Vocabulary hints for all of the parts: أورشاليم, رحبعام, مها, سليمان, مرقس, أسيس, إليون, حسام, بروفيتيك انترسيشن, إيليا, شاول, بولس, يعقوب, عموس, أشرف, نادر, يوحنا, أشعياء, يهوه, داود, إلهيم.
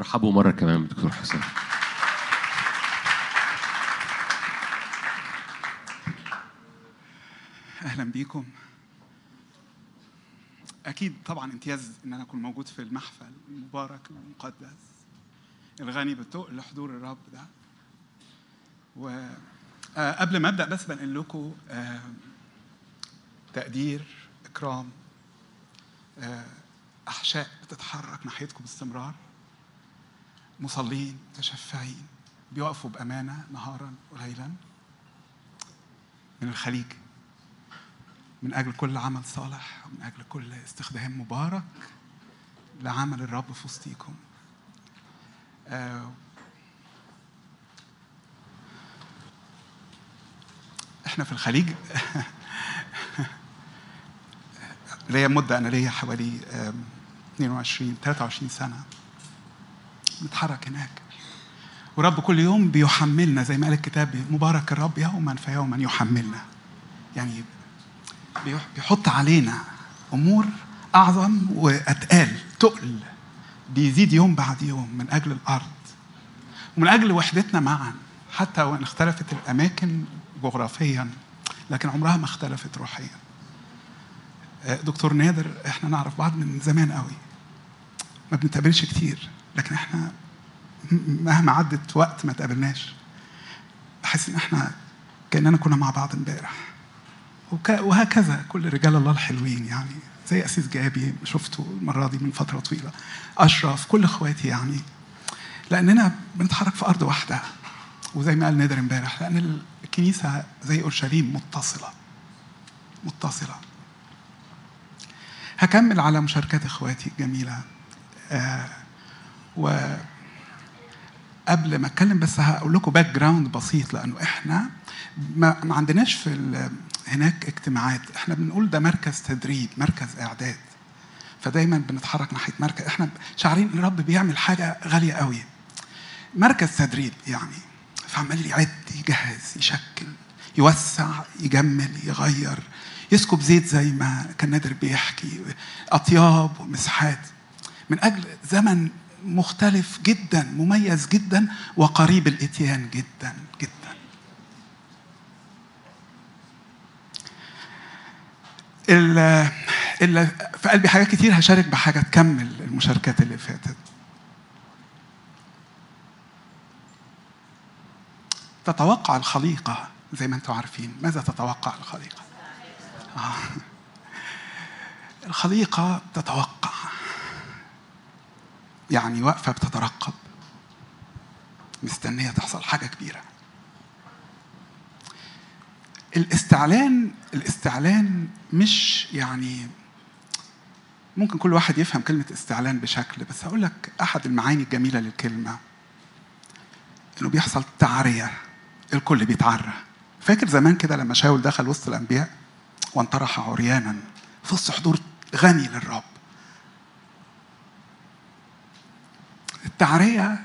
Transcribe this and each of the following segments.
رحبوا مرة كمان بدكتور حسام. أهلا بيكم. أكيد طبعا امتياز إن أنا أكون موجود في المحفل المبارك المقدس الغني بالتقل لحضور الرب ده. وقبل ما أبدأ بس بنقل لكم تقدير إكرام أحشاء بتتحرك ناحيتكم باستمرار، مصلين متشفعين بيوقفوا بأمانة نهارا وليلا من الخليج من أجل كل عمل صالح ومن أجل كل استخدام مبارك لعمل الرب في وسطيكم. إحنا في الخليج ليا مدة، أنا ليا حوالي 22-23 سنة نتحرك هناك، ورب كل يوم بيحملنا زي ما قال الكتاب مبارك الرب يوما فيوما يحملنا، يعني بيحط علينا أمور أعظم وأتقال تقل بيزيد يوم بعد يوم من أجل الأرض ومن أجل وحدتنا معا، حتى وإن اختلفت الأماكن جغرافيا لكن عمرها ما اختلفت روحيا. دكتور نادر احنا نعرف بعض من زمان قوي، ما بنتقابلش كتير لكن احنا مهما عدت وقت ما تقابلناش بحس ان احنا كأننا كنا مع بعض امبارح، وهكذا كل رجال الله الحلوين، يعني زي أسيس جابي شفته المرة دي من فترة طويلة، أشرف، كل اخواتي، يعني لأننا بنتحرك في أرض واحدة. وزي ما قال نادر امبارح لأن الكنيسة زي أورشاليم متصلة. هكمل على مشاركات اخواتي الجميلة، وقبل ما اتكلم بس هقول لكم باك جراوند بسيط، لانه احنا ما عندناش في هناك اجتماعات، احنا بنقول ده مركز تدريب، مركز اعداد، فدايما بنتحرك ناحيه مركز، احنا شاعرين ان الرب بيعمل حاجه غاليه قوي، مركز تدريب يعني، فعمال يعد يجهز يشكل يوسع يجمل يغير يسكب زيت زي ما كان نادر بيحكي، أطياب ومسحات من أجل زمن مختلف جدا مميز جدا وقريب الإتيان جدا جدا. في قلبي حاجات كتير، هشارك بحاجة تكمل المشاركات اللي فاتت. تتوقع الخليقة زي ما أنتم عارفين، ماذا تتوقع الخليقة؟ الخليقة تتوقع، يعني واقفة بتترقب مستنية تحصل حاجة كبيرة. الاستعلان مش يعني، ممكن كل واحد يفهم كلمة استعلان بشكل، بس هقول لك أحد المعاني الجميلة للكلمة إنه بيحصل تعرية، الكل بيتعرى. فاكر زمان كده لما شاول دخل وسط الأنبياء وانطرح عريانا في وسط حضور غني للرب، التعرية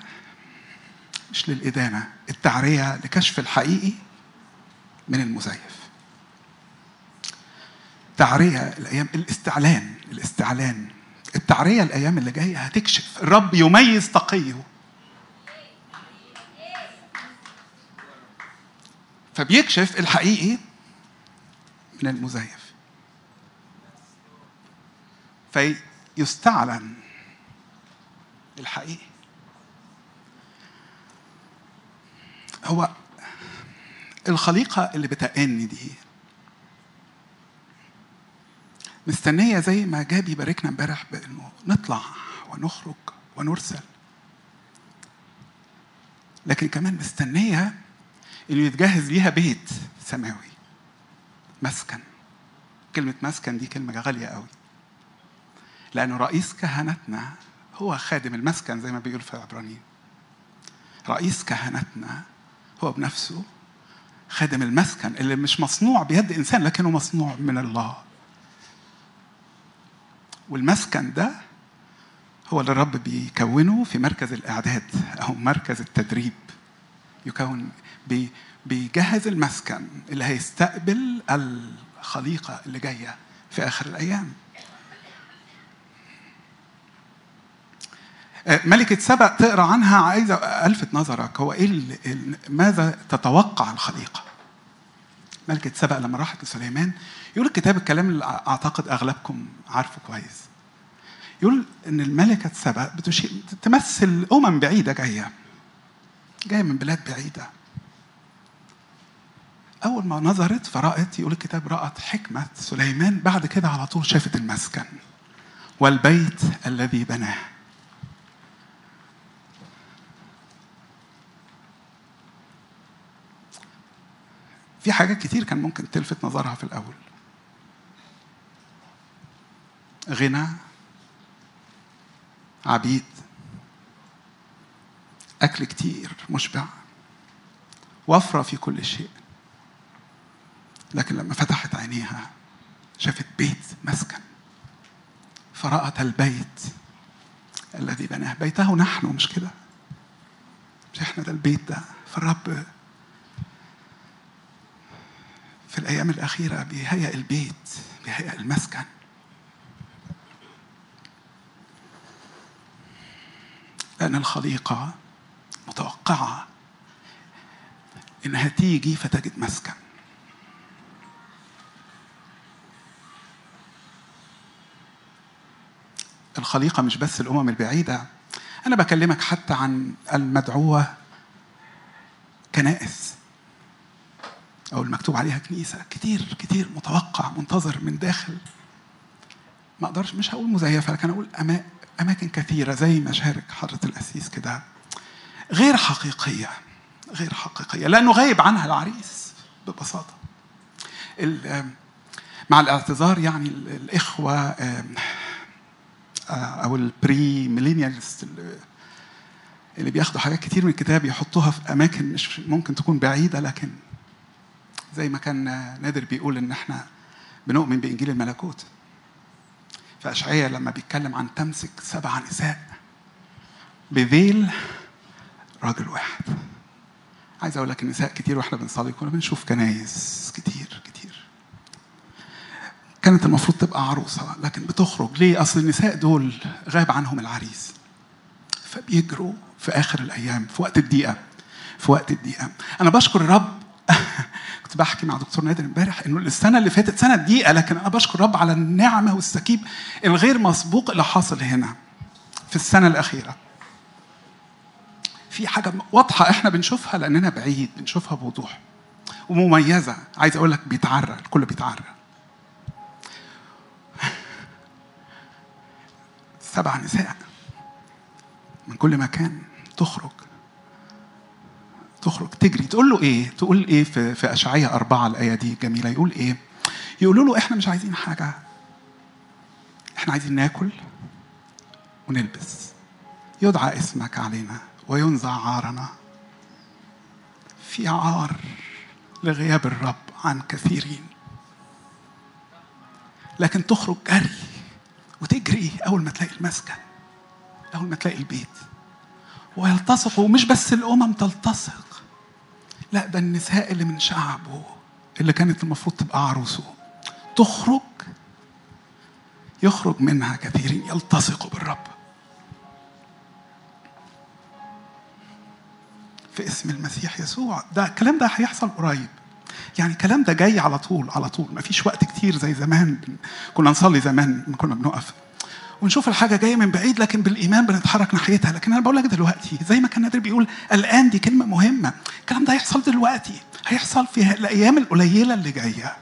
مش للإدانة، التعرية لكشف الحقيقي من المزيف. تعرية الأيام، الاستعلان، التعرية الأيام اللي جاية هتكشف، الرب يميز تقيه فبيكشف الحقيقي من المزيف فيستعلن الحقيقي. هو الخليقة اللي بتأني دي مستنية زي ما جاب يباركنا امبارح بأنه نطلع ونخرج ونرسل، لكن كمان مستنية اللي يتجهز ليها بيت سماوي، مسكن. كلمة مسكن دي كلمة غالية قوي، لأنه رئيس كهنتنا هو خادم المسكن زي ما بيقول في عبرانيين، رئيس كهنتنا هو بنفسه خادم المسكن اللي مش مصنوع بيد إنسان لكنه مصنوع من الله، والمسكن ده هو اللي الرب بيكونه في مركز الإعداد أو مركز التدريب، يكون بيجهز المسكن اللي هيستقبل الخليقة اللي جاية في آخر الأيام. ملكة سبأ تقرأ عنها، عايزة ألفت نظرك هو إيه ماذا تتوقع الخليقة. ملكة سبأ لما راحت لسليمان يقول الكتاب الكلام اللي أعتقد أغلبكم عارفه كويس، يقول إن الملكة سبأ تمثل أمم بعيدة جاية من بلاد بعيدة. أول ما نظرت فرأت، يقول الكتاب رأت حكمة سليمان، بعد كده على طول شافت المسكن والبيت الذي بناه. في حاجات كتير كان ممكن تلفت نظرها في الأول، غنى، عبيد، أكل كتير مشبع، وفرة في كل شيء. لكن لما فتحت عينيها شافت بيت مسكن، فرأت البيت الذي بناه. بيته نحن، مش كده؟ مش احنا ده البيت ده. فالرب في الأيام الأخيرة بيهيئ البيت، بيهيئ المسكن. لأن الخليقة متوقعة إنها تيجي فتجد مسكن. الخليقة مش بس الأمم البعيدة، أنا بكلمك حتى عن المدعوة كنائس أو المكتوب عليها كنيسة. كتير كتير متوقع، منتظر من داخل، ما أقدرش مش هقول مزيفة، لكن أقول أماكن كثيرة زي مشارك حضرة الأسيس كده غير حقيقية، غير حقيقية، لأنه غايب عنها العريس ببساطة. مع الاعتذار يعني الإخوة أو البري ميلينيالز اللي بياخدوا حاجات كتير من الكتاب يحطوها في أماكن مش ممكن تكون بعيدة، لكن زي ما كان نادر بيقول إن إحنا بنؤمن بإنجيل الملكوت. فأشعياء لما بيتكلم عن تمسك 7 نساء بذيل راجل واحد، عايز أقول لك النساء كتير، وإحنا بنصلي كنا بنشوف كنايس كتير كتير كانت المفروض تبقى عروسة لكن بتخرج. ليه؟ أصل النساء دول غاب عنهم العريس، فبيجروا في آخر الأيام، في وقت الضيقة، في وقت الضيقة. أنا بشكر الرب كنت بحكي مع دكتور نادر امبارح إنه السنة اللي فاتت سنة ضيقة، لكن أنا بشكر الرب على النعمة والسكيب الغير مسبوق اللي حاصل هنا في السنة الأخيرة. في حاجة واضحة إحنا بنشوفها لأننا بعيد، بنشوفها بوضوح ومميزة. عايز أقول لك بيتعرى، الكل بيتعرى. 7 نساء من كل مكان تخرج تجري. تقول له إيه؟ تقول إيه في أشعياء 4 الآية دي جميلة. يقول إيه؟ يقولوا له إحنا مش عايزين حاجة، إحنا عايزين ناكل ونلبس، يدعى اسمك علينا وينزع عارنا. في عار لغياب الرب عن كثيرين، لكن تخرج جري وتجري أول ما تلاقي المسكن، أول ما تلاقي البيت. ويلتصق، ومش بس الأمم تلتصق، لا ده النساء اللي من شعبه اللي كانت المفروض تبقى عروسه تخرج، يخرج منها كثيرين يلتصقوا بالرب في اسم المسيح يسوع. ده الكلام ده هيحصل قريب، يعني الكلام ده جاي على طول على طول، مفيش وقت كتير زي زمان. كنا نصلي زمان، كنا بنقف ونشوف الحاجة جاية من بعيد لكن بالإيمان بنتحرك ناحيتها. لكن أنا بقول لك دلوقتي زي ما كان نادر بيقول الآن، دي كلمة مهمة. الكلام ده هيحصل دلوقتي، هيحصل في الأيام القليلة اللي جاية.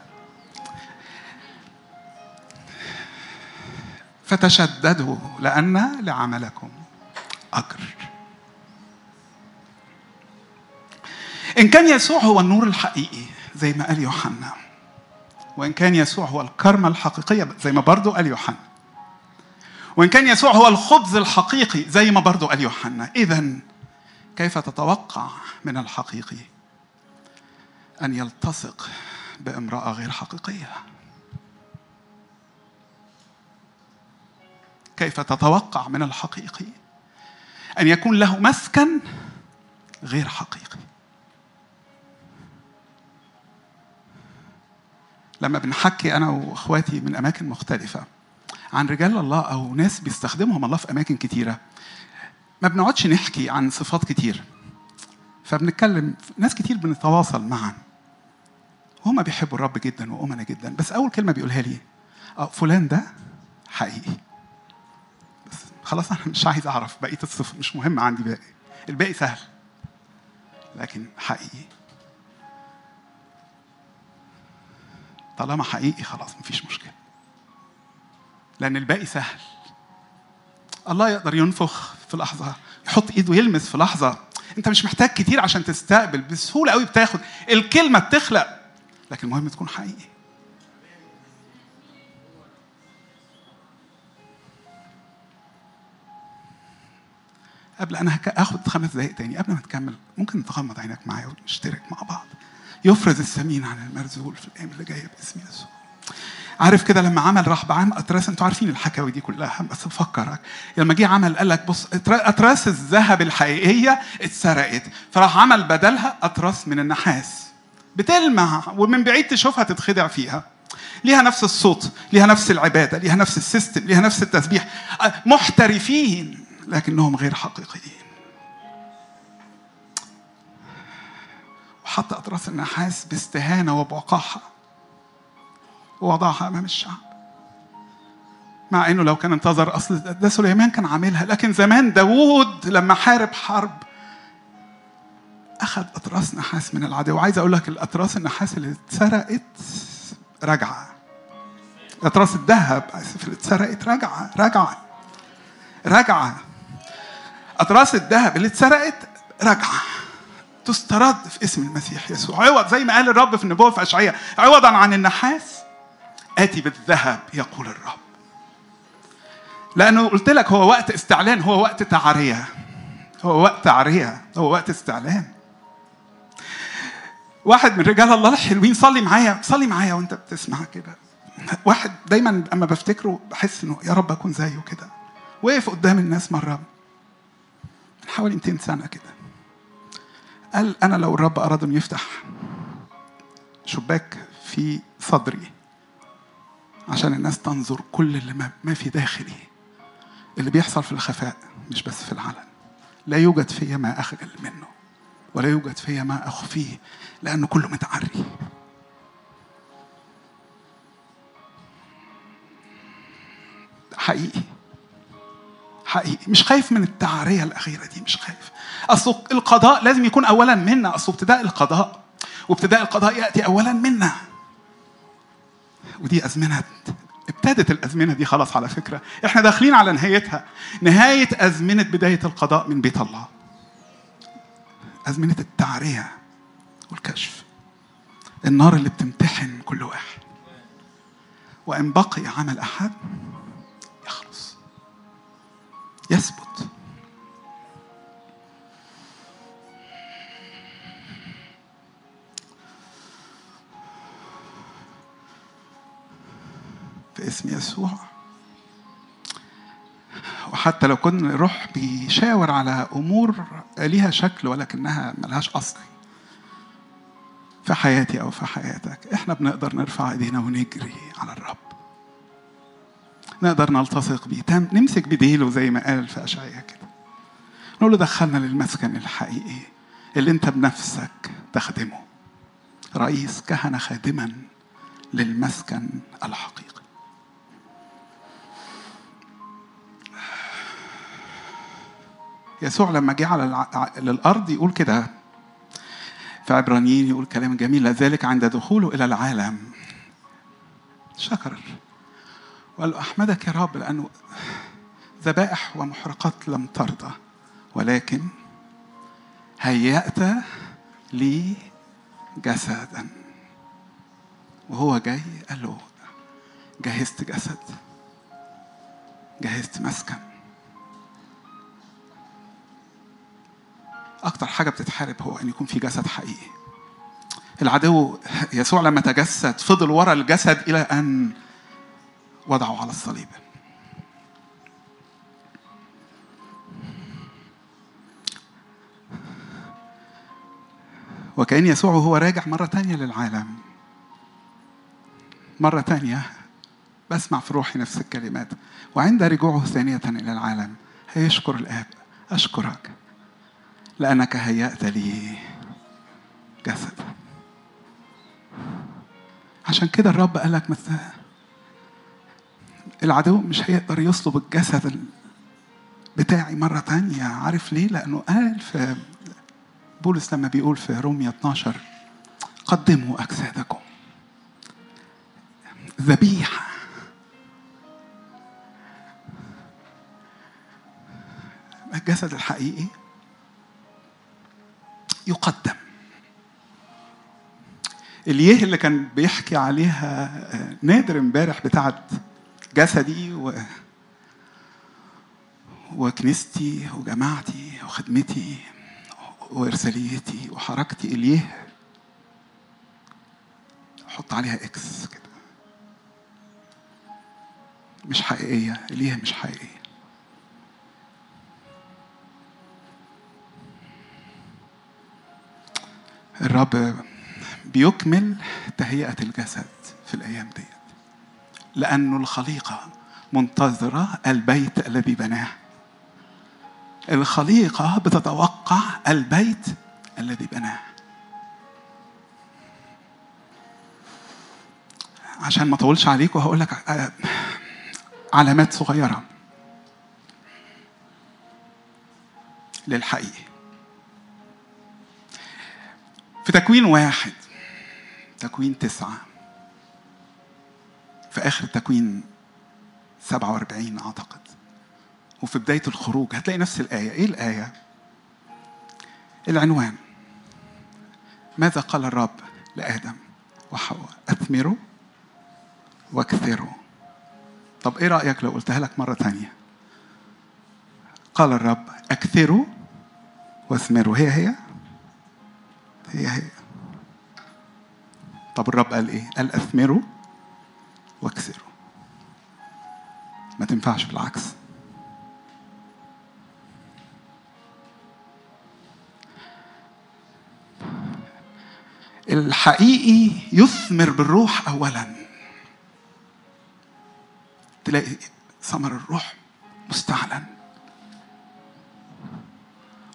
فتشددوا لأن لعملكم أجر. إن كان يسوع هو النور الحقيقي زي ما قال يوحنا، وإن كان يسوع هو الكرمة الحقيقية زي ما برضو قال يوحنا، وإن كان يسوع هو الخبز الحقيقي زي ما برضو قال يوحنا، إذن كيف تتوقع من الحقيقي أن يلتصق بامرأة غير حقيقية؟ كيف تتوقع من الحقيقي أن يكون له مسكن غير حقيقي؟ لما بنحكي أنا وإخواتي من أماكن مختلفة عن رجال الله أو ناس بيستخدمهم الله في أماكن كتيرة، ما بنقعدش نحكي عن صفات كتير، فبنتكلم ناس كتير بنتواصل معا، هما بيحبوا الرب جدا وأمنا جدا، بس أول كلمة بيقولها لي فلان ده حقيقي، بس خلاص أنا مش عايز أعرف بقية الصفات، مش مهم عندي باقي، الباقي سهل، لكن حقيقي طالما حقيقي خلاص مفيش مشكلة، لأن الباقي سهل. الله يقدر ينفخ في لحظة، يحط إيده يلمس في لحظة، أنت مش محتاج كتير عشان تستقبل، بسهولة قوي بتاخد الكلمة بتخلق، لكن المهم تكون حقيقي. قبل أنا هاخد 5 دقايق تاني قبل ما تكمل، ممكن تغمض عينك معايا ونشترك مع بعض. يفرز السمين عن المرزول في الأيام اللي جاية باسم يسوع. عارف كده لما عمل رحبعام أتراس، انتوا عارفين الحكاوي دي كلها، بس بفكرك لما جه عمل قال لك بص أتراس الذهب الحقيقية اتسرقت، فراح عمل بدلها أتراس من النحاس بتلمع ومن بعيد تشوفها تتخدع فيها، ليها نفس الصوت، ليها نفس العبادة، ليها نفس السيستم، ليها نفس التسبيح، محترفين لكنهم غير حقيقيين. وحط أطراس النحاس باستهانة وبوقاحة ووضعها أمام الشعب، مع أنه لو كان انتظر أصل ده سليمان كان عاملها، لكن زمان داود لما حارب حرب أخذ أطراس نحاس من العدو. وعايز أقول لك الأطراس النحاس اللي اتسرقت راجعة، أطراس الذهب اللي اتسرقت راجعة، أطراس الذهب اللي اتسرقت راجعة تسترد في اسم المسيح يسوع. عوض زي ما قال الرب في النبوة في أشعياء، عوضا عن النحاس آتي بالذهب يقول الرب. لأنه قلت لك هو وقت استعلان، هو وقت تعرية، هو وقت تعرية، هو وقت استعلان. واحد من رجال الله الحلوين، صلي معايا وانت بتسمع كده، واحد دايما أما بفتكره بحس إنه يا رب أكون زيه كده، وقف قدام الناس مرة من حوالي 200 سنة كده، قال أنا لو الرب أراد أن يفتح شباك في صدري عشان الناس تنظر كل اللي ما في داخلي، اللي بيحصل في الخفاء مش بس في العلن، لا يوجد فيه ما أخجل منه ولا يوجد فيه ما أخفيه، لأنه كله متعري. حقيقي مش خايف من التعرية الأخيرة دي، مش خايف. أصل القضاء لازم يكون أولا منا، أصل ابتداء القضاء، وابتداء القضاء يأتي أولا منا. ودي أزمنة، ابتدت الأزمنة دي خلاص على فكرة، إحنا داخلين على نهايتها، نهاية أزمنة بداية القضاء من بيت الله، أزمنة التعرية والكشف، النار اللي بتمتحن كل واحد، وإن بقي عمل أحد يخلص يثبت. في اسم يسوع. وحتى لو كنا الروح بيشاور على أمور لها شكل ولكنها ملهاش أصل في حياتي أو في حياتك، إحنا بنقدر نرفع إيدينا ونجري على الرب، نقدر نلتصق بيه، نمسك بديله زي ما قال في أشعياء كده، نقول له دخلنا للمسكن الحقيقي اللي أنت بنفسك تخدمه، رئيس كهنة خادما للمسكن الحقيقي. يسوع لما جاء على الأرض يقول كده في عبرانيين، يقول كلام جميل، لذلك عند دخوله إلى العالم شكر وقال أحمدك يا رب، لأنه ذبائح ومحرقات لم ترضى، ولكن هيأت لي جسدا. وهو جاي قال له جهزت جسد، جهزت مسكن. أكتر حاجة بتتحارب هو أن يكون في جسد حقيقي. العدو يسوع لما تجسد فضل وراء الجسد إلى أن وضعه على الصليب. وكأن يسوع هو راجع مرة تانية للعالم، مرة تانية بسمع في روحي نفس الكلمات، وعند رجوعه ثانية إلى العالم هيشكر الآب أشكرك لأنك هيأت لي جسد. عشان كده الرب قالك مثلا العدو مش هيقدر يصلب الجسد بتاعي مرة تانية. عارف ليه؟ لأنه قال في بولس لما بيقول في رومية 12 قدموا أجسادكم ذبيحة الجسد الحقيقي يقدم. اليه اللي كان بيحكي عليها نادر امبارح بتاعت جسدي وكنيستي وجماعتي وخدمتي وارساليتي وحركتي، اليه حط عليها اكس كده، مش حقيقيه. اليه مش حقيقيه. الرب بيكمل تهيئة الجسد في الأيام دي، لأنه الخليقة منتظرة البيت الذي بناه. الخليقة بتتوقع البيت الذي بناه. عشان ما أطولش عليك وهقول لك علامات صغيرة للحقيقة. في تكوين 1، تكوين 9، في آخر تكوين 47 أعتقد، وفي بداية الخروج هتلاقي نفس الآية. إيه الآية؟ العنوان ماذا قال الرب لآدم وحواء؟ أثمروا واكثروا. طب إيه رأيك لو قلتها لك مرة تانية؟ قال الرب أكثروا واثمروا. هي. طب الرب قال إيه؟ قال أثمروا واكسروا. ما تنفعش بالعكس. الحقيقي يثمر بالروح أولاً، تلاقي ثمر الروح مستعلاً،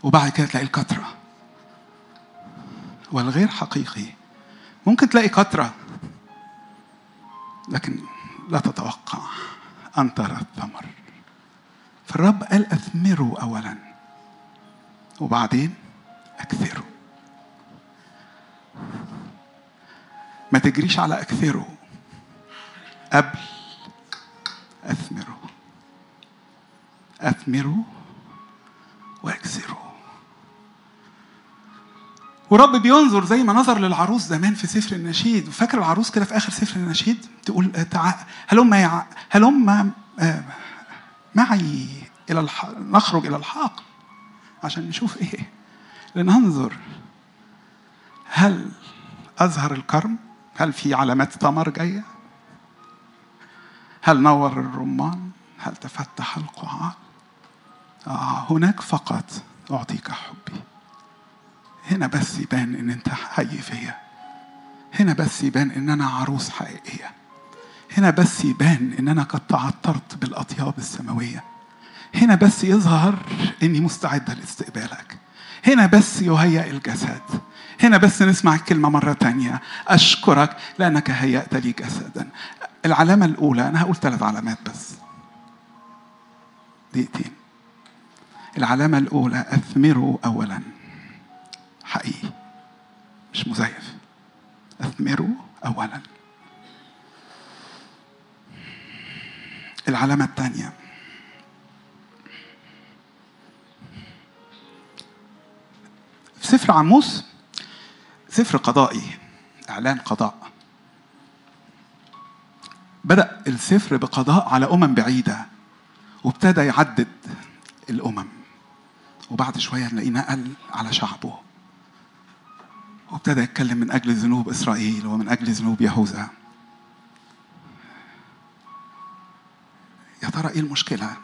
وبعد كده تلاقي الكثرة. والغير حقيقي ممكن تلاقي كثرة لكن لا تتوقع أن ترى الثمر. فالرب قال أثمروا أولا وبعدين أكثروا. ما تجريش على أكثروا قبل أثمروا. أثمروا وأكثروا. ورب بينظر زي ما نظر للعروس زمان في سفر النشيد. وفاكر العروس كده في آخر سفر النشيد تقول هلما معي نخرج إلى الحاق عشان نشوف إيه، لننظر هل أزهر الكرم، هل في علامات ثمر جاية، هل نور الرمان، هل تفتح القاع. هناك فقط أعطيك حبي. هنا بس يبان إن أنت حي فيا. هنا بس يبان إن أنا عروس حقيقية. هنا بس يبان إن أنا قد تعطرت بالأطياب السماوية. هنا بس يظهر إني مستعدة لاستقبالك. هنا بس يهيأ الجسد. هنا بس نسمع الكلمة مرة تانية أشكرك لأنك هيأت لي جسدا. العلامة الأولى، أنا هقول 3 علامات بس، دقيقتين. العلامة الأولى أثمروا أولا، حقيقي مش مزيف. أثمروا أولا. العلامة الثانية في سفر عموس، سفر قضائي، إعلان قضاء. بدأ السفر بقضاء على أمم بعيدة وابتدى يعدد الأمم، وبعد شوية نلاقيه نقل على شعبه وابتدى يتكلم من أجل ذنوب إسرائيل ومن أجل ذنوب يهوذا. يا ترى إيه المشكلة؟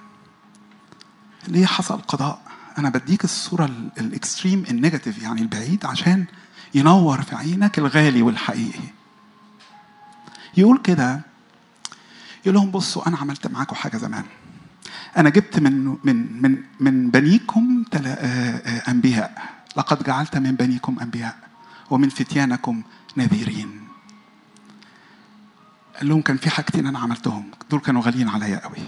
ليه حصل قضاء؟ أنا بديك الصورة الإكستريم النيجاتيف، يعني البعيد، عشان ينور في عينك الغالي والحقيقي. يقول كده، يقول لهم بصوا أنا عملت معاكم حاجة زمان، أنا جبت من من من بنيكم أنبياء، لقد جعلت من بنيكم أنبياء ومن فتيانكم نذيرين. قال لهم كان في حاجتين أنا عملتهم، دول كانوا غاليين عليا قوي.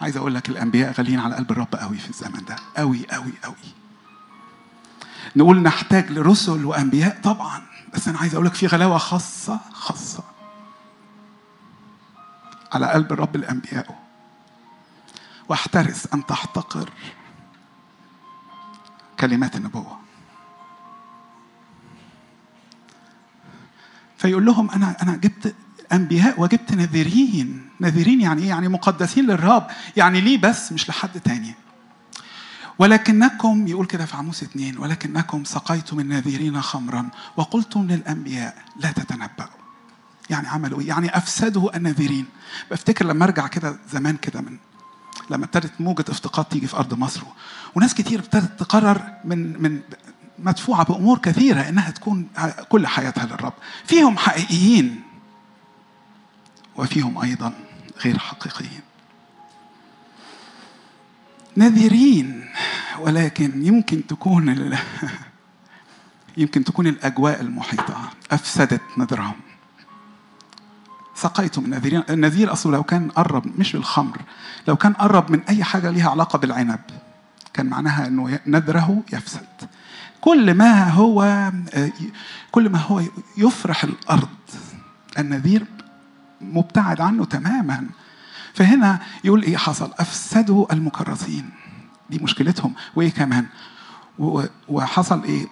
عايز أقول لك الأنبياء غاليين على قلب الرب قوي في الزمن ده، قوي قوي قوي. نقول نحتاج لرسل وأنبياء طبعا، بس أنا عايز أقول لك في غلاوة خاصة على قلب الرب الأنبياء. واحترس أن تحتقر كلمات النبوة. فيقول لهم أنا جبت أنبياء وجبت نذيرين. نذيرين يعني إيه؟ يعني مقدسين للرب، يعني ليه بس مش لحد تاني. ولكنكم، يقول كده في عموس 2، ولكنكم سقيتم النذيرين خمرا وقلتم للأنبياء لا تتنبأوا. يعني عملوا إيه؟ يعني أفسدوا النذيرين. بفتكر لما أرجع كده زمان كده، من لما ابتدت موجة افتقاد تيجي في أرض مصر، وناس كتير ابتدت تقرر من مدفوعة بأمور كثيرة إنها تكون كل حياتها للرب، فيهم حقيقيين وفيهم أيضا غير حقيقيين. نذيرين، ولكن يمكن تكون الأجواء المحيطة أفسدت نذرهم. سقيتم النذيرين، النذير أصله لو كان قرب، مش بالخمر، لو كان قرب من أي حاجة ليها علاقة بالعنب كان معناها أنه نذره يفسد. كل ما هو يفرح الأرض النذير مبتعد عنه تماما. فهنا يقول إيه حصل؟ أفسدوا المكرسين، دي مشكلتهم. وإيه كمان؟ وحصل إيه؟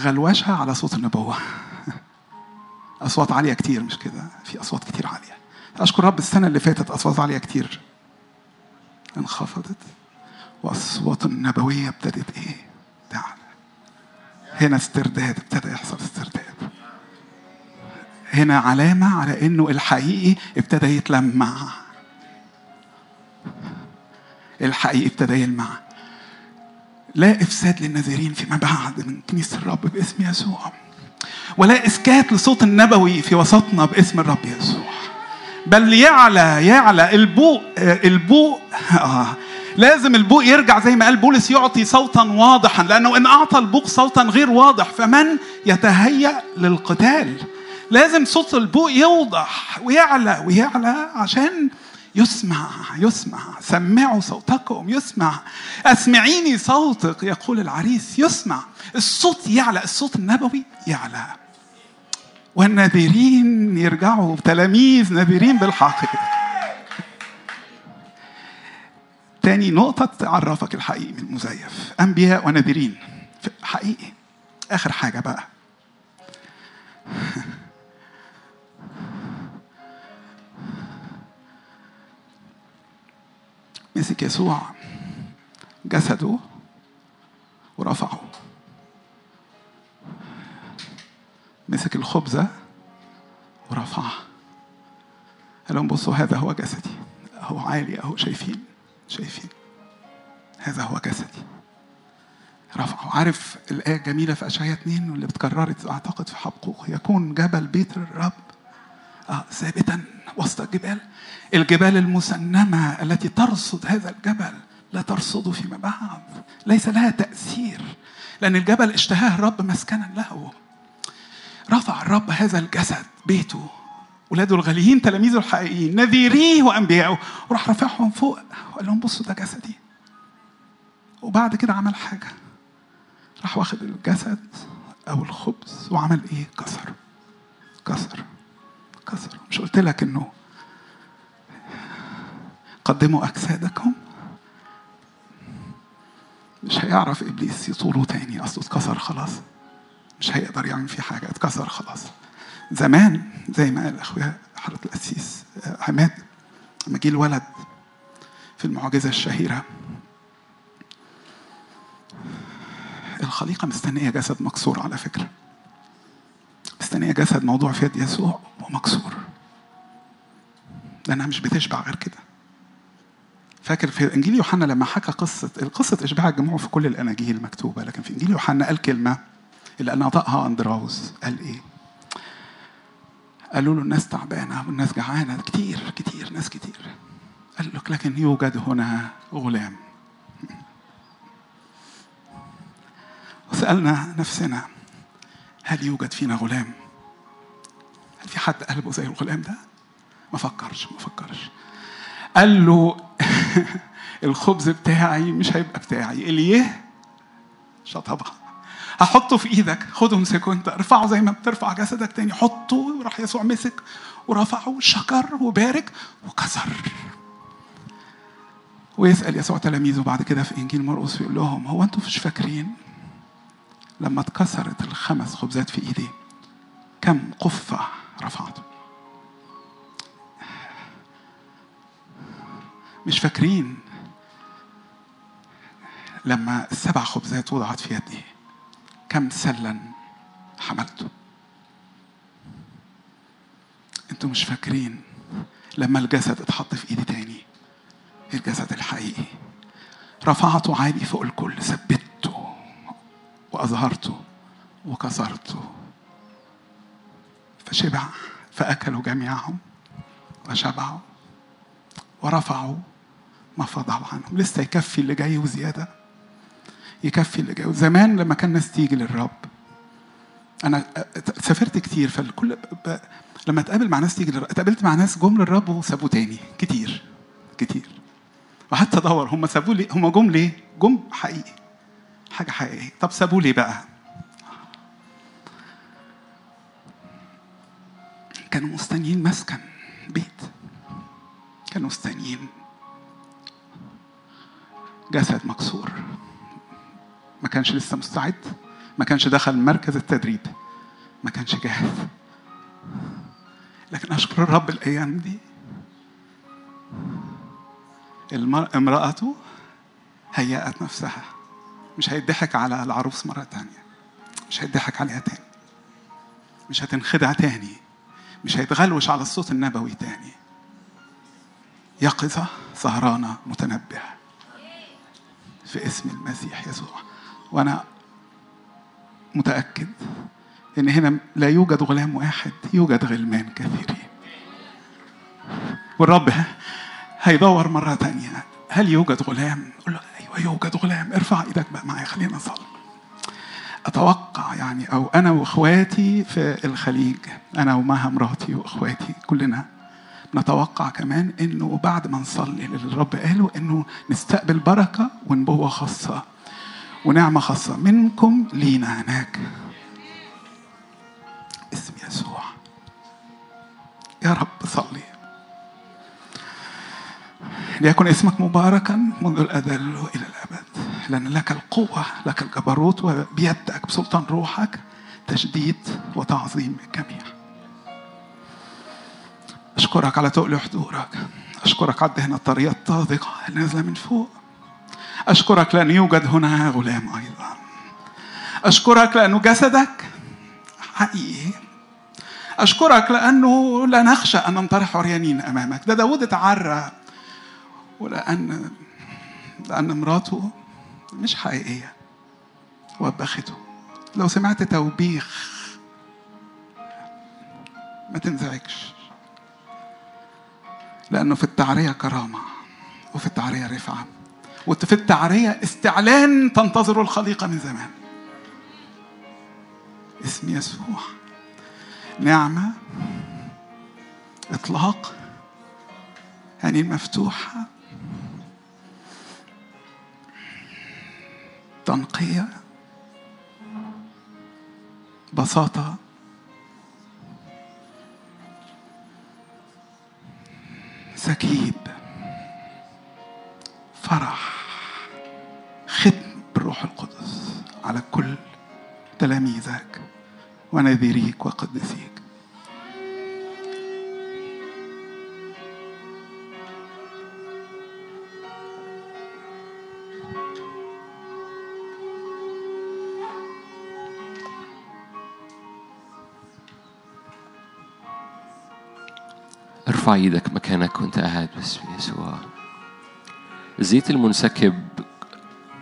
غلوشها على صوت النبوة. أصوات عالية كتير، مش كده؟ في أصوات كتير عالية. أشكر رب السنة اللي فاتت أصوات عالية كتير انخفضت، وأصوات النبوية ابتدت إيه؟ تعالى هنا استرداد، ابتدى يحصل استرداد. هنا علامة على إنه الحقيقي ابتدى يتلمع، الحقيقي ابتدى يلمع. لا إفساد للنذيرين فيما بعد من كنيسة الرب باسم يسوع، ولا إسكات لصوت النبوي في وسطنا باسم الرب يسوع، بل يعلى البوء. لازم البوق يرجع زي ما قال بولس، يعطي صوتا واضحا، لأنه إن أعطى البوق صوتا غير واضح فمن يتهيأ للقتال. لازم صوت البوق يوضح ويعلى عشان يسمع. سمعوا صوتكم، يسمع. أسمعيني صوتك يقول العريس، يسمع. الصوت يعلى، الصوت النبوي يعلى، والنذيرين يرجعوا تلاميذ نذيرين بالحقيقة. تاني نقطة تعرفك الحقيقي من المزيف، أنبياء ونذيرين حقيقي. آخر حاجة بقى، مسك يسوع جسده ورفعه، مسك الخبزة ورفعه، قال لهم بصوا هذا هو جسدي. هو عالي، هو شايفين هذا هو جسدي. رفعه. عارف الآية الجميلة في أشعياء 2 واللي بتكررت أعتقد في حبقوق، يكون جبل بيت الرب ثابتا وسط الجبال، الجبال المسنمة التي ترصد هذا الجبل لا ترصده فيما بعد، ليس لها تأثير، لأن الجبل اشتهاه الرب مسكنا له. رفع الرب هذا الجسد، بيته، ولاده الغاليين، تلاميذه الحقيقيين، نذيريه وأنبياءه، وراح رفعهم فوق وقال لهم بصوا ده جسدي. وبعد كده عمل حاجة، راح واخد الجسد أو الخبز وعمل إيه؟ كسر. مش قلت لك إنه قدموا أجسادكم؟ مش هيعرف إبليس يطوله تاني، أصله اتكسر خلاص، مش هيقدر يعمل فيه حاجة، اتكسر خلاص. زمان زي ما قال أخويا حضرة الأسيس عماد، لما جه الولد في المعجزة الشهيرة، الخليقة مستنية جسد مكسور، على فكرة مستنية جسد موضوع في يد يسوع ومكسور، لأنها مش بتشبع غير كده. فاكر في إنجيل يوحنا لما حكى قصة إشباع الجموع في كل الأناجيل مكتوبة، لكن في إنجيل يوحنا قال كلمة اللي نطقها أندراوس، قال إيه؟ قالوا له الناس تعبانة والناس جعانة، كتير ناس كتير. قال لك لكن يوجد هنا غلام. وسألنا نفسنا هل يوجد فينا غلام؟ هل في حد قلبه زي الغلام ده؟ ما فكرش. قال له الخبز بتاعي مش هيبقى بتاعي. إليه شطبها هحطه في إيدك، خده مسكه أنت، ارفعه زي ما بترفع جسدك تاني، حطه. وراح يسوع مسك ورفعه، شكر وبارك وكسر. ويسأل يسوع تلاميذه بعد كده في إنجيل مرقس يقول لهم هو أنتوا مش فاكرين لما اتكسرت الخمس خبزات في إيدي كم قفة رفعته؟ مش فاكرين لما 7 خبزات وضعت في يدي كم سلا حملته؟ انتوا مش فاكرين لما الجسد اتحط في ايدي تاني، الجسد الحقيقي رفعته عالي فوق الكل، ثبته واظهرته وكسرته، فشبع فاكلوا جميعهم وشبعوا ورفعوا ما فضعوا عنهم. لسه يكفي اللي جاي وزيادة، يكفي اللي جاي. زمان لما كان الناس تيجي للرب، أنا سافرت كتير، فالكل لما اتقابل مع ناس تيجي للرب، اتقابلت مع ناس جم للرب وسابوه تاني كتير. وحتى دور هم سابوه ليه؟ هم جم ليه؟ جم حقيقي، حاجة حقيقية. طب سابوه ليه بقى؟ كانوا مستنيين مسكن بيت، كانوا مستنيين جسد مكسور. ما كانش لسه مستعد، ما كانش دخل مركز التدريب، ما كانش جاهز. لكن أشكر الرب الأيام دي امرأته هيأت نفسها، مش هيضحك على العروس مرة تانية، مش هيضحك عليها تاني، مش هتنخدع تاني، مش هيتغلوش على الصوت النبوي تاني. يقظة سهرانة متنبه في اسم المسيح يسوع. وأنا متأكد إن هنا لا يوجد غلام واحد، يوجد غلمان كثيرين. والرب هيدور مرة تانية هل يوجد غلام؟ قل له أيوة يوجد غلام. ارفع إيدك بقى معي، خلينا نصلي. أتوقع يعني أو أنا وإخواتي في الخليج، أنا ومها مراتي وإخواتي كلنا نتوقع كمان إنه بعد ما نصلي للرب قاله إنه نستقبل بركة ونبوة خاصة ونعمة خاصة منكم لينا هناك. اسم يسوع. يا رب صلي ليكن اسمك مباركا منذ الأزل وإلى الأبد، لأن لك القوة، لك الجبروت، وبيدك بسلطان روحك تشديد وتعظيم الجميع. أشكرك على تقل حضورك، أشكرك على دهن الطريقة الطاذقة اللي نازلة من فوق، أشكرك لأن يوجد هنا غلام أيضا، أشكرك لأنه جسدك حقيقي، أشكرك لأنه لا نخشى أن ننطرح عريانين أمامك. ده داود اتعرى لأن مراته مش حقيقية وبخته. لو سمعت توبيخ ما تنزعجش، لأنه في التعرية كرامة، وفي التعرية رفعة، وفي التعرية استعلان تنتظر الخليقة من زمان. اسم يسوع. نعمة، إطلاق، يعني مفتوحة، تنقية، بساطة، سكيب، فرح، ختم بالروح القدس على كل تلاميذك ونذيريك وقدسيك. ارفع يدك مكانك وانت قاعد باسم يسوع. الزيت المنسكب،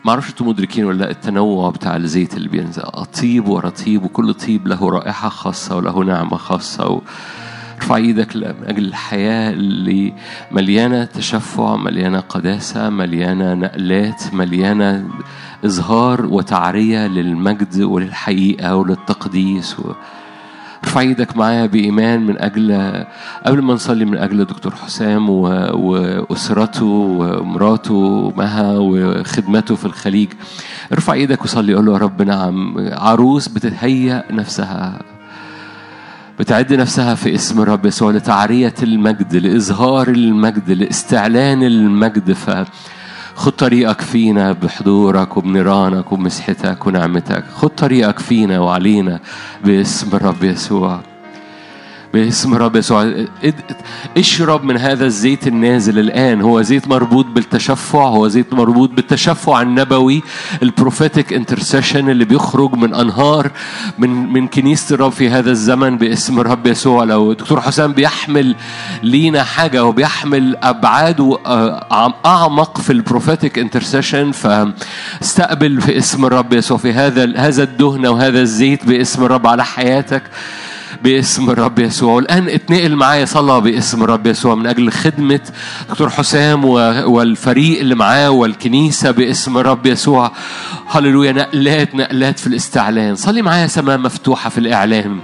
ما اعرفش انتوا مدركين ولا لا التنوع بتاع الزيت اللي بينزل، طيب ورطيب، وكل طيب له رائحه خاصه وله نعمه خاصه. ارفع ايدك من أجل الحياة اللي مليانة تشفع، مليانة قداسة، مليانة نقلات، مليانة إظهار وتعرية للمجد وللحقيقة وللتقديس. ارفع ايدك معايا بإيمان من أجل، قبل ما نصلي، من أجل دكتور حسام وأسرته ومراته مها وخدمته في الخليج. ارفع ايدك وصلي، قول له يا رب نعم، عروس بتتهيأ نفسها، بتعد نفسها في اسم الرب يسوع لتعرية المجد، لإظهار المجد، لاستعلان المجد. فخد طريقك فينا بحضورك وبنيرانك ومسحتك ونعمتك. خد طريقك فينا وعلينا باسم الرب يسوع، باسم الرب يسوع. اشرب من هذا الزيت النازل الآن. هو زيت مربوط بالتشفع، هو زيت مربوط بالتشفع النبوي، البروفيتيك انترسيشن اللي بيخرج من أنهار من كنيسة الرب في هذا الزمن باسم الرب يسوع. لو دكتور حسام بيحمل لينا حاجة وبيحمل أبعاد وأعمق في البروفيتيك انترسيشن، فاستقبل في اسم الرب يسوع في هذا الدهنة وهذا الزيت باسم الرب على حياتك باسم الرب يسوع. والآن اتنقل معايا صلاة باسم الرب يسوع من أجل خدمة دكتور حسام والفريق اللي معاه والكنيسة باسم الرب يسوع. هللويا، نقلات نقلات في الاستعلان. صلي معايا، سماء مفتوحة في الإعلام،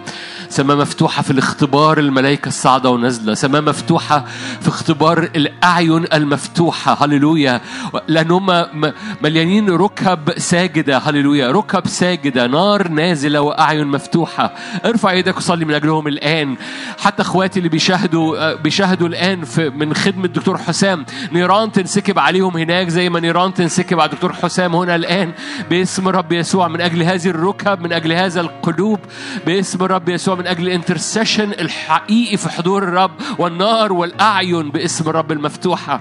سماء مفتوحة في الاختبار، الملائكة الصاعدة ونازلة، سماء مفتوحة في اختبار الأعين المفتوحة. هللويا، لأنهم مليانين ركب ساجدة. هللويا، ركب ساجدة، نار نازلة وأعين مفتوحة. ارفع يدك وصلي من أجلهم الآن. حتى أخواتي اللي بيشاهدوا الآن من خدمة دكتور حسام، نيران تنسكب عليهم هناك زي ما نيران تنسكب على دكتور حسام هنا الآن باسم رب يسوع. من أجل هذه الركب، من أجل هذا القلوب باسم رب يسوع، من أجل الانترسيشن الحقيقي في حضور الرب والنار والأعين باسم الرب المفتوحة.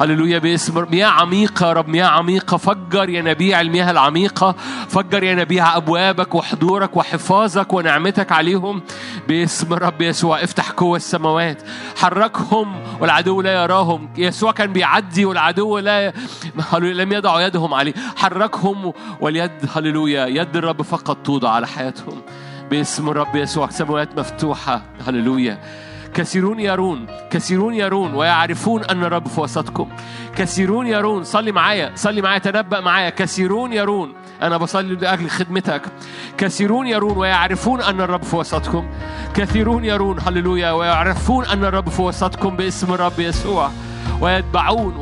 هللويا، باسم مياه عميقة، رب مياه عميقة، فجر يا نبيع المياه العميقة، فجر يا نبيع أبوابك وحضورك وحفاظك ونعمتك عليهم باسم رب يسوع. افتح قوة السماوات، حركهم والعدو لا يراهم. يسوع كان بيعدي والعدو لم يضعوا يدهم عليه. حركهم واليد، هللويا، يد الرب فقط توضع على حياتهم باسم الرب يسوع. سماوات مفتوحة، هللويا. كثيرون يرون ويعرفون أن الرب في وسطكم. كثيرون يرون، صلي معايا، تنبأ معايا. كثيرون يرون، أنا بصلي لأجل خدمتك. كثيرون يرون ويعرفون أن الرب في وسطكم. كثيرون يرون، هللويا، ويعرفون أن الرب في وسطكم باسم الرب يسوع، ويتبعون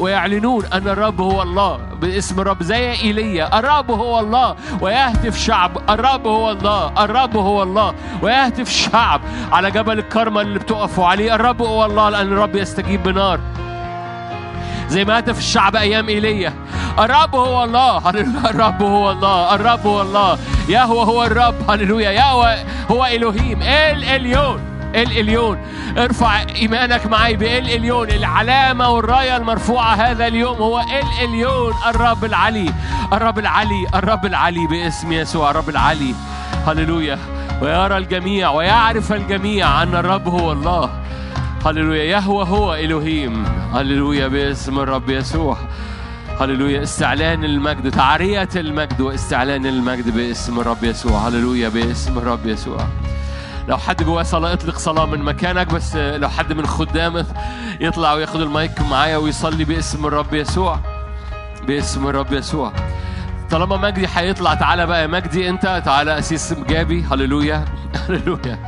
ويعلنون أن الرب هو الله باسم الرب. زي إيليا، الرب هو الله، ويهتف شعب الرب هو الله، الرب هو الله، ويهتف شعب على جبل الكرمل اللي بتقفوا عليه الرب هو الله، لأن الرب يستجيب بنار زي ما هتف الشعب أيام إيليا. الرب هو الله، الرب هو الله، الرب هو الله، يهوه هو الرب، هللويا، يهوه هو إلهيم، الإليون، الإليون. ارفع إيمانك معي بالإليون، العلامة والراية المرفوعة هذا اليوم هو الإليون، الرب العلي، الرب العلي، الرب العلي باسم يسوع، الرب العلي، هللويا. ويرى الجميع ويعرف الجميع أن الرب هو الله، هللويا، يهوه هو إلهيم، هللويا، باسم الرب يسوع، هللويا. استعلان المجد، تعرية المجد واستعلان المجد باسم الرب يسوع، هللويا، باسم الرب يسوع. لو حد جواه صلاة، اطلق صلاة من مكانك. بس لو حد من خدامك يطلع وياخد المايك معايا ويصلي باسم الرب يسوع، باسم الرب يسوع. طالما مجدي هيطلع، تعالى بقى يا مجدي انت، تعالى أسيس مجابي، هللويا، هللويا،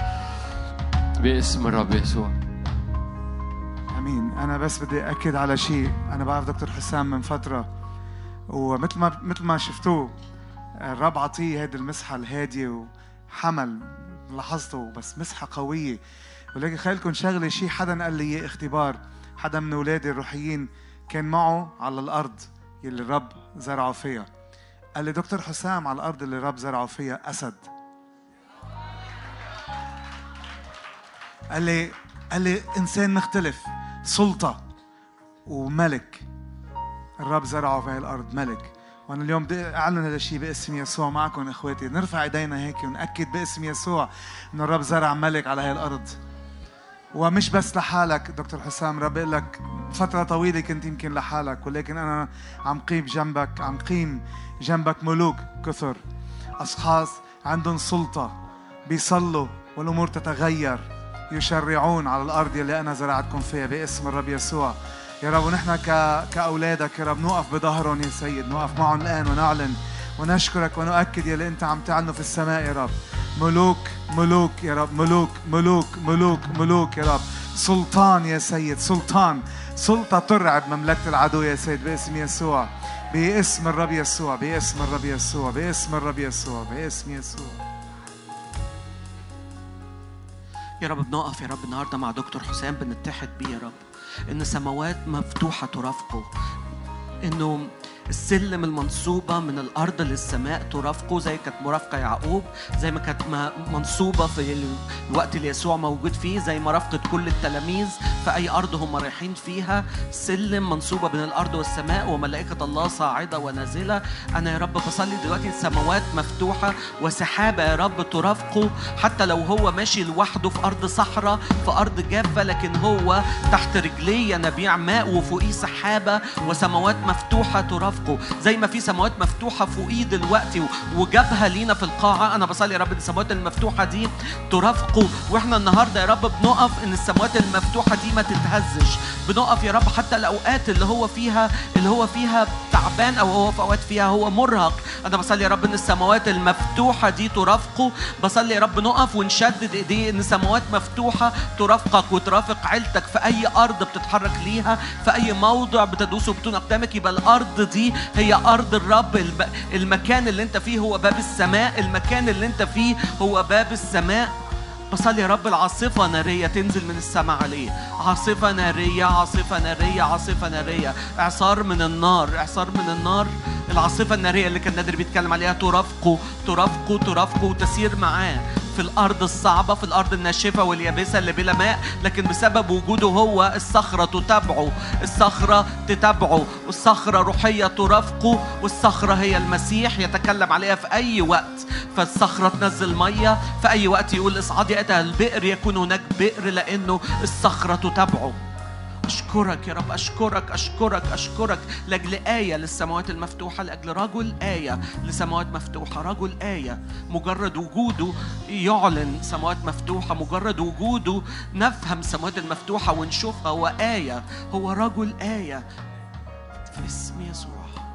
باسم الرب يسوع، امين. انا بس بدي اكد على شيء. انا بعرف دكتور حسام من فترة، ومثل ما شفتوه الرب عطيه هذه المسحة الهادية وحمل، لاحظته بس مسحة قوية. ولكن خليكم شغلة، شيء حدا قال لي اختبار، حدا من أولادي الروحيين كان معه على الأرض اللي الرب زرعه فيها، قال لي دكتور حسام على الأرض اللي الرب زرعه فيها أسد. قال لي إنسان مختلف، سلطة وملك، الرب زرعه في الأرض ملك. وأنا اليوم بدي أعلن هذا الشيء باسم يسوع معكم إخواتي. نرفع إيدينا هيك ونأكد باسم يسوع إن الرب زرع ملك على هاي الأرض. ومش بس لحالك دكتور حسام، رب يقول لك فترة طويلة كنت يمكن لحالك، ولكن أنا عم قيم جنبك ملوك كثر، أشخاص عندهم سلطة بيصلوا والأمور تتغير. يشرعون على الأرض اللي أنا زرعتكم فيها باسم الرب يسوع. يا رب ونحن كأولادك يا رب نقف بظهرهم يا سيد، نقف معهم الآن ونعلن ونشكرك ونؤكد يا اللي أنت عم تعلنه في السماء يا رب. ملوك ملوك يا رب، ملوك ملوك ملوك ملوك يا رب، سلطان يا سيد، سلطان، سلطة ترعب مملكة العدو يا سيد باسم يسوع، باسم الرب يسوع، باسم الرب يسوع، باسم الرب يسوع، باسم يسوع. يا رب بنقف يا رب النهارده مع دكتور حسام، بنتحد بيه يا رب إن سماوات مفتوحة ترافقه، إنه السلم المنصوبة من الأرض للسماء ترافقه، زي كانت مرافقة يعقوب، زي ما كانت منصوبة في الوقت اللي يسوع موجود فيه، زي ما رافقت كل التلاميذ في أي أرض هم رايحين فيها، سلم منصوبة بين الأرض والسماء وملائكة الله صاعدة ونازلة. أنا يا رب بصلي دلوقتي السماوات مفتوحة وسحابة يا رب ترافقه، حتى لو هو ماشي لوحده في أرض صحراء في أرض جافة، لكن هو تحت رجليه ينابيع ماء وفوقيه سحابة وسماوات مفتوحة ترافقه، زي ما في سماوات مفتوحة فوقيه دلوقتي وجبهة لينا في القاعة. أنا بصلي يا رب السماوات المفتوحة دي ترافقه، وإحنا النهاردة يا رب بنقف إن السماوات المفتوحة دي ما تتهزش، بنقف يا رب حتى الأوقات اللي هو فيها تعبان، أو هو في أوقات فيها هو مرهق، أنا بصلي يا رب إن السماوات المفتوحة دي ترافقه. بصلي يا رب نقف ونشدد إيديه إن السماوات مفتوحة ترافقك وترافق عيلتك في أي أرض بتتحرك ليها، في أي موضع بتدوسه بطون أقدامك، يبقى الأرض دي هي أرض الرب. المكان اللي انت فيه هو باب السماء، المكان اللي انت فيه هو باب السماء. بصلي يا رب العاصفة نارية تنزل من السماء عليه، عاصفة نارية، عاصفة نارية، عاصفة نارية، إعصار من النار، إعصار من النار. العاصفة النارية اللي كان نادر بيتكلم عليها ترافقه ترافقه ترافقه وتسير معاه في الأرض الصعبة، في الأرض الناشفة واليابسة اللي بلا ماء، لكن بسبب وجوده هو الصخرة تتابعه، الصخرة تتابعه، والصخرة روحية ترافقه، والصخرة هي المسيح يتكلم عليها في أي وقت، فالصخرة تنزل مية في أي وقت، يقول اصعد يا أتى البئر يكون هناك بئر، لأنه الصخرة تتابعه. أشكرك يا رب، أشكرك أشكرك أشكرك لأجل آية للسماوات المفتوحة، لأجل رجل آية لسماوات مفتوحة، رجل آية مجرد وجوده يعلن سماوات مفتوحة، مجرد وجوده نفهم سماوات المفتوحة ونشوفها، وآية هو رجل آية في اسم يسوع.